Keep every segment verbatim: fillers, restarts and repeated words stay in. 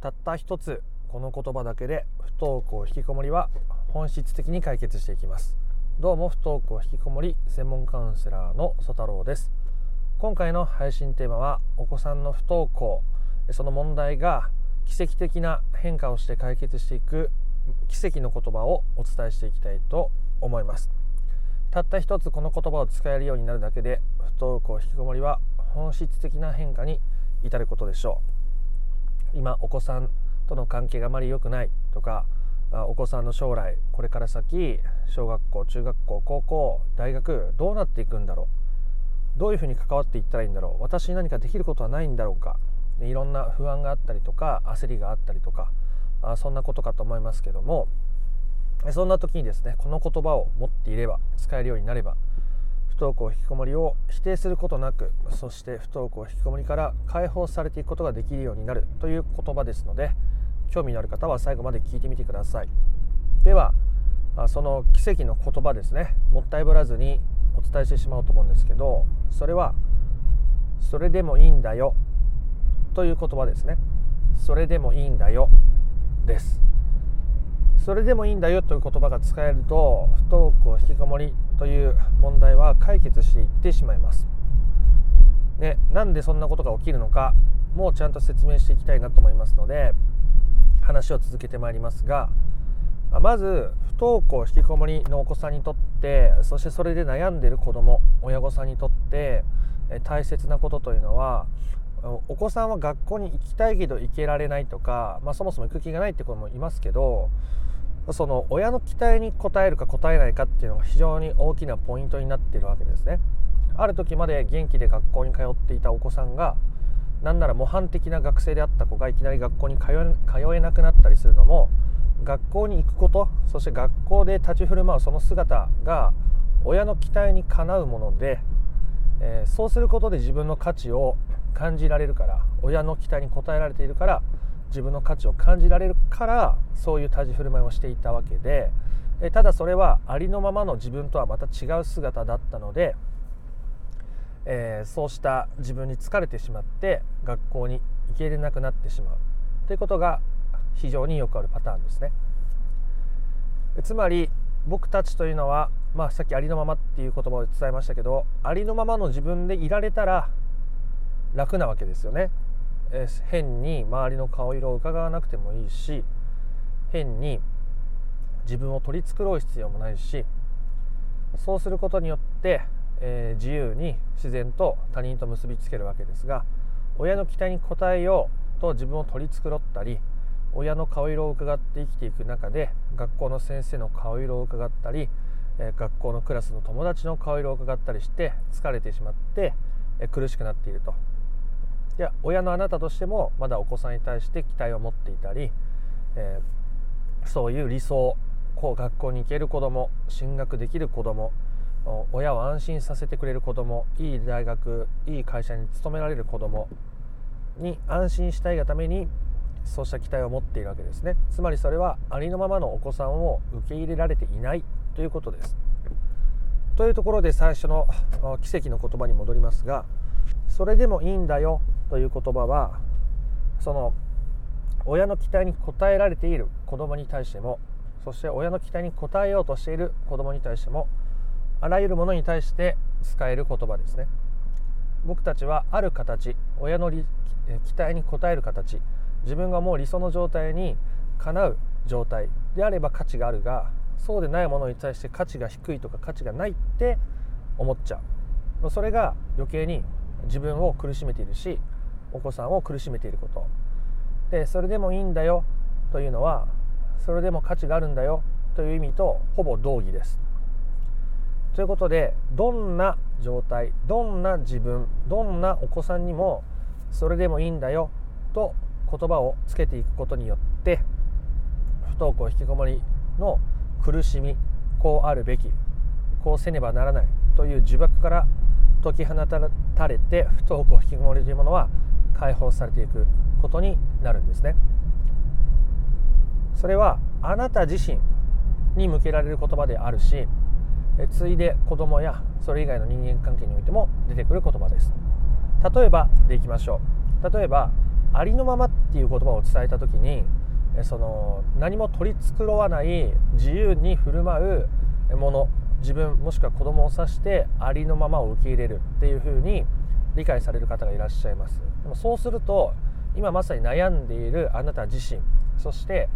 たった一つこの言葉だけで不登校引きこもりは本質的に解決していきます。どうも不登校引きこもり専門カウンセラーの曽太郎です。今回の配信テーマはお子さんの不登校、その問題が奇跡的な変化をして解決していく奇跡の言葉をお伝えしていきたいと思います。たった一つこの言葉を使えるようになるだけで不登校引きこもりは本質的な変化に至ることでしょう。今お子さんとの関係があまり良くないとか、お子さんの将来これから先小学校、中学校、高校、大学どうなっていくんだろう、どういうふうに関わっていったらいいんだろう、私に何かできることはないんだろうか、いろんな不安があったりとか焦りがあったりとか、そんなことかと思いますけども、そんな時にですね、この言葉を持っていれば、使えるようになれば、不登校引きこもりを否定することなく、そして不登校引きこもりから解放されていくことができるようになるという言葉ですので、興味のある方は最後まで聞いてみてください。ではその奇跡の言葉ですね、もったいぶらずにお伝えしてしまおうと思うんですけど、それはそれでもいいんだよという言葉ですね。それでもいいんだよです。それでもいいんだよという言葉が使えると、不登校引きこもりという問題は解決していってしまいます、ね、なんでそんなことが起きるのかもうちゃんと説明していきたいなと思いますので、話を続けてまいりますが、まず不登校引きこもりのお子さんにとって、そしてそれで悩んでいる子ども、親御さんにとって大切なことというのは、お子さんは学校に行きたいけど行けられないとか、まあ、そもそも行く気がないって子もいますけど、その親の期待に応えるか応えないかっていうのが非常に大きなポイントになっているわけですね。ある時まで元気で学校に通っていたお子さんが、なんなら模範的な学生であった子がいきなり学校に通えなくなったりするのも、学校に行くこと、そして学校で立ち振る舞うその姿が親の期待にかなうもので、えー、そうすることで自分の価値を感じられるから、親の期待に応えられているから自分の価値を感じられるから、そういう立ち振る舞いをしていたわけで、えただそれはありのままの自分とはまた違う姿だったので、えー、そうした自分に疲れてしまって学校に行けれなくなってしまうということが非常によくあるパターンですね。つまり僕たちというのは、まあ、さっきありのままっていう言葉を伝えましたけど、ありのままの自分でいられたら楽なわけですよね。えー、変に周りの顔色を伺わなくてもいいし、変に自分を取り繕う必要もないし、そうすることによってえー、自由に自然と他人と結びつけるわけですが、親の期待に応えようと自分を取り繕ったり、親の顔色を伺って生きていく中で学校の先生の顔色を伺ったり、えー、学校のクラスの友達の顔色を伺ったりして疲れてしまって、えー、苦しくなっていると。いや、親のあなたとしてもまだお子さんに対して期待を持っていたり、えー、そういう理想、こう学校に行ける子ども、進学できる子ども、親を安心させてくれる子ども、いい大学、いい会社に勤められる子どもに安心したいがために、そうした期待を持っているわけですね。つまりそれはありのままのお子さんを受け入れられていないということです。というところで最初の奇跡の言葉に戻りますが、それでもいいんだよという言葉は、その親の期待に応えられている子どもに対しても、そして親の期待に応えようとしている子どもに対しても、あらゆるものに対して使える言葉ですね。僕たちはある形、親の期待に応える形、自分がもう理想の状態にかなう状態であれば価値があるが、そうでないものに対して価値が低いとか価値がないって思っちゃう。それが余計に自分を苦しめているし、お子さんを苦しめていることで、それでもいいんだよというのは、それでも価値があるんだよという意味とほぼ同義です。ということで、どんな状態、どんな自分、どんなお子さんにもそれでもいいんだよと言葉をつけていくことによって、不登校引きこもりの苦しみ、こうあるべき、こうせねばならないという呪縛から解き放たれて、不登校引きこもりというものは解放されていくことになるんですね。それはあなた自身に向けられる言葉であるし、ついで子どもやそれ以外の人間関係においても出てくる言葉です。例えばでいきましょう。例えばありのままっっていう言葉を伝えた時に、その何も取り繕わない自由に振る舞うもの、自分もしくは子供を指してありのままを受け入れるっていう風に理解される方がいらっしゃいます。でもそうすると今まさに悩んでいるあなた自身、そして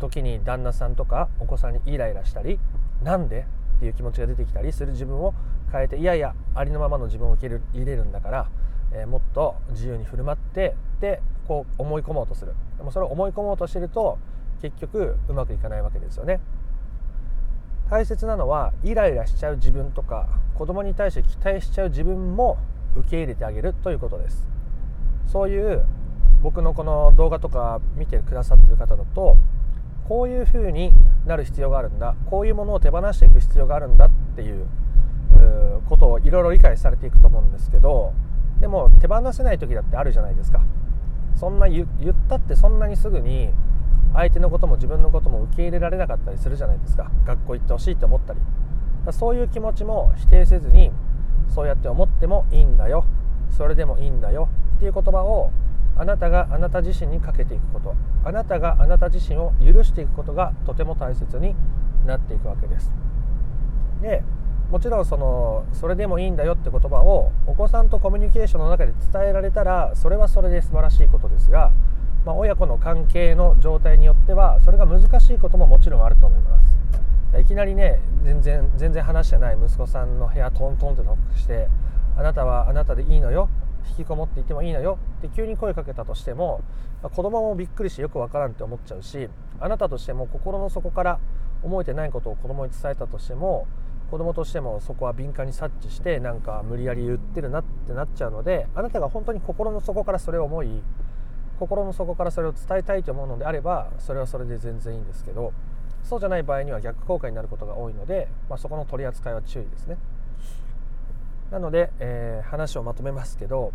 時に旦那さんとかお子さんにイライラしたり、なんでっていう気持ちが出てきたりする自分を変えて、いやいやありのままの自分を受け入れるんだから、えー、もっと自由に振る舞ってってこう思い込もうとする。でもそれを思い込もうとしてると結局うまくいかないわけですよね。大切なのはイライラしちゃう自分とか子供に対して期待しちゃう自分も受け入れてあげるということです。そういう僕のこの動画とか見てくださってる方だと、こういう風になる必要があるんだ、こういうものを手放していく必要があるんだっていうことをいろいろ理解されていくと思うんですけど、でも手放せない時だってあるじゃないですか。そんな 言, 言ったってそんなにすぐに相手のことも自分のことも受け入れられなかったりするじゃないですか。学校行ってほしいって思ったり、そういう気持ちも否定せずに、そうやって思ってもいいんだよ、それでもいいんだよっていう言葉をあなたがあなた自身にかけていくこと、あなたがあなた自身を許していくことがとても大切になっていくわけです。で、もちろんそのそれでもいいんだよって言葉をお子さんとコミュニケーションの中で伝えられたら、それはそれで素晴らしいことですが、まあ、親子の関係の状態によってはそれが難しいことももちろんあると思います。いきなりね、全然全然話してない息子さんの部屋トントンってノックして、あなたはあなたでいいのよ、引きこもっていてもいいのよって急に声かけたとしても、子供もびっくりしてよくわからんって思っちゃうし、あなたとしても心の底から思えてないことを子供に伝えたとしても、子供としてもそこは敏感に察知して、なんか無理やり言ってるなってなっちゃうので、あなたが本当に心の底からそれを思い、心の底からそれを伝えたいと思うのであれば、それはそれで全然いいんですけど、そうじゃない場合には逆効果になることが多いので、まあ、そこの取り扱いは注意ですね。なので、えー、話をまとめますけど、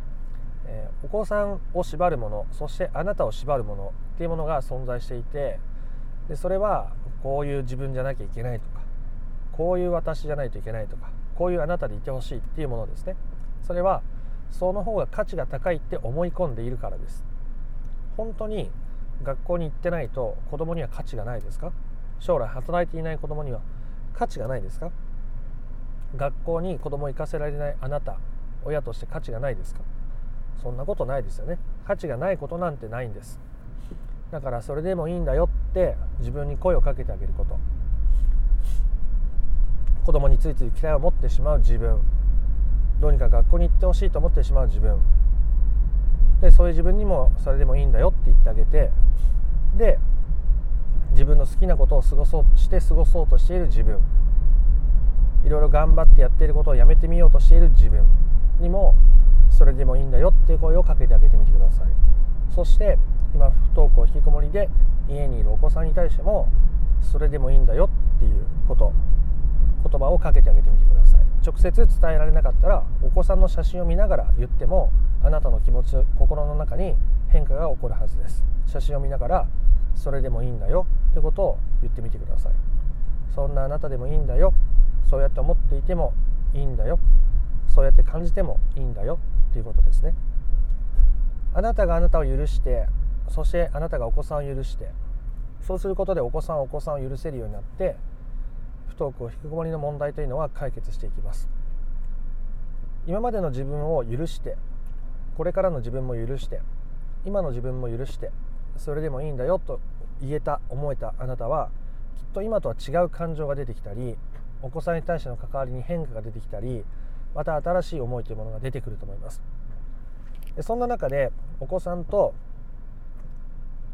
えー、お子さんを縛るもの、そしてあなたを縛るものっていうものが存在していて、でそれはこういう自分じゃなきゃいけないとか、こういう私じゃないといけないとか、こういうあなたでいてほしいっていうものですね。それはその方が価値が高いって思い込んでいるからです。本当に学校に行ってないと子供には価値がないですか？将来働いていない子供には価値がないですか？学校に子供を行かせられないあなた、親として価値がないですか？そんなことないですよね。価値がないことなんてないんです。だからそれでもいいんだよって自分に声をかけてあげること、子供についつい期待を持ってしまう自分、どうにか学校に行ってほしいと思ってしまう自分で、そういう自分にもそれでもいいんだよって言ってあげて、で自分の好きなことを過ごそうして過ごそうとしている自分、いろいろ頑張ってやっていることをやめてみようとしている自分にも、それでもいいんだよっていう声をかけてあげてみてください。そして今不登校引きこもりで家にいるお子さんに対しても、それでもいいんだよっていうこと言葉をかけてあげてみてください。直接伝えられなかったらお子さんの写真を見ながら言っても、あなたの気持ち、心の中に変化が起こるはずです。写真を見ながらそれでもいいんだよってことを言ってみてください。そんなあなたでもいいんだよ、そうやって思っていてもいいんだよ、そうやって感じてもいいんだよっていうことですね。あなたがあなたを許して、そしてあなたがお子さんを許して、そうすることでお子さんはお子さんを許せるようになって、不登校引きこもりの問題というのは解決していきます。今までの自分を許して、これからの自分も許して、今の自分も許して、それでもいいんだよと言えた、思えたあなたは、きっと今とは違う感情が出てきたり、お子さんに対しての関わりに変化が出てきたり、また新しい思いというものが出てくると思います。でそんな中でお子さんと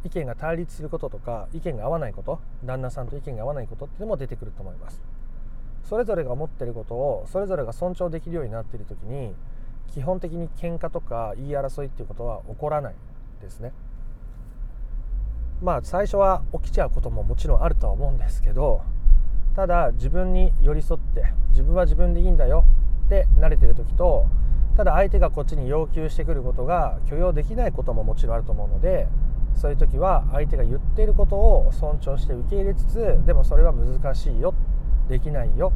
意見が対立することとか、意見が合わないこと、旦那さんと意見が合わないことっていうのも出てくると思います。それぞれが思っていることをそれぞれが尊重できるようになっているときに、基本的に喧嘩とか言い争いっていうことは起こらないですね。まあ最初は起きちゃうことももちろんあるとは思うんですけど、ただ自分に寄り添って、自分は自分でいいんだよって慣れている時と、ただ相手がこっちに要求してくることが許容できないことももちろんあると思うので、そういう時は相手が言っていることを尊重して受け入れつつ、でもそれは難しいよ、できないよ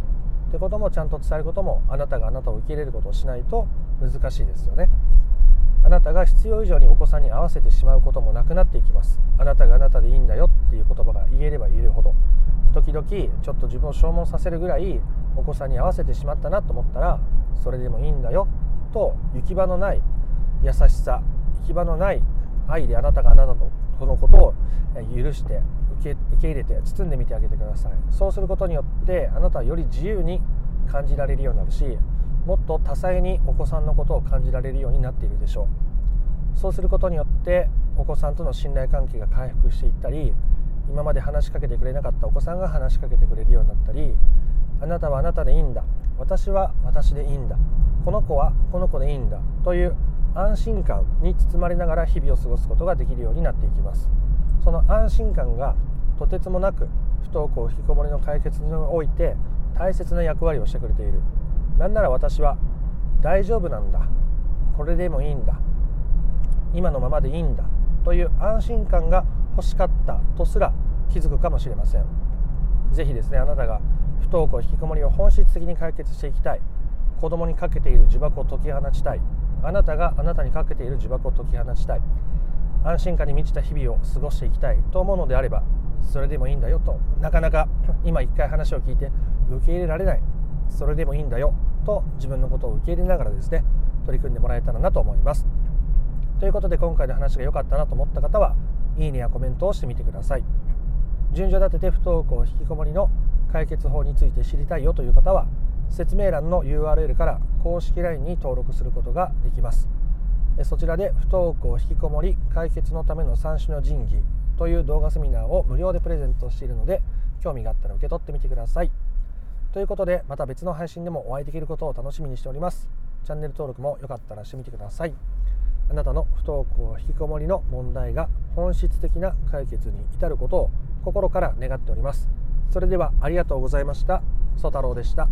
ってこともちゃんと伝えることも、あなたがあなたを受け入れることをしないと難しいですよね。ああなたが必要以上にお子さんに合わせてしまうこともなくなっていきます。あなたがあなたでいいんだよっていう言葉が言えれば言えるほど、時々ちょっと自分を消耗させるぐらいお子さんに合わせてしまったなと思ったら、それでもいいんだよと、行き場のない優しさ、行き場のない愛であなたがあなたのそのことを許して受け、受け入れて包んでみてあげてください。そうすることによってあなたはより自由に感じられるようになるし、もっと多彩にお子さんのことを感じられるようになっているでしょう。そうすることによってお子さんとの信頼関係が回復していったり、今まで話しかけてくれなかったお子さんが話しかけてくれるようになったり、あなたはあなたでいいんだ、私は私でいいんだ、この子はこの子でいいんだという安心感に包まれながら日々を過ごすことができるようになっていきます。その安心感がとてつもなく不登校引きこもりの解決において大切な役割をしてくれている。なんなら私は大丈夫なんだ、これでもいいんだ、今のままでいいんだという安心感が欲しかったとすら気づくかもしれません。ぜひですね、あなたが不登校引きこもりを本質的に解決していきたい、子供にかけている呪縛を解き放ちたい、あなたがあなたにかけている呪縛を解き放ちたい、安心感に満ちた日々を過ごしていきたいと思うのであれば、それでもいいんだよと、なかなか今一回話を聞いて受け入れられない、それでもいいんだよと自分のことを受け入れながらですね、取り組んでもらえたらなと思います。ということで、今回の話が良かったなと思った方はいいねやコメントをしてみてください。順序立てて不登校引きこもりの解決法について知りたいよという方は、説明欄の ユーアールエル から公式 ライン に登録することができます。そちらで不登校引きこもり解決のためのさん種の神器という動画セミナーを無料でプレゼントしているので、興味があったら受け取ってみてください。ということで、また別の配信でもお会いできることを楽しみにしております。チャンネル登録もよかったらしてみてください。あなたの不登校引きこもりの問題が本質的な解決に至ることを心から願っております。それではありがとうございました。曽太郎でした。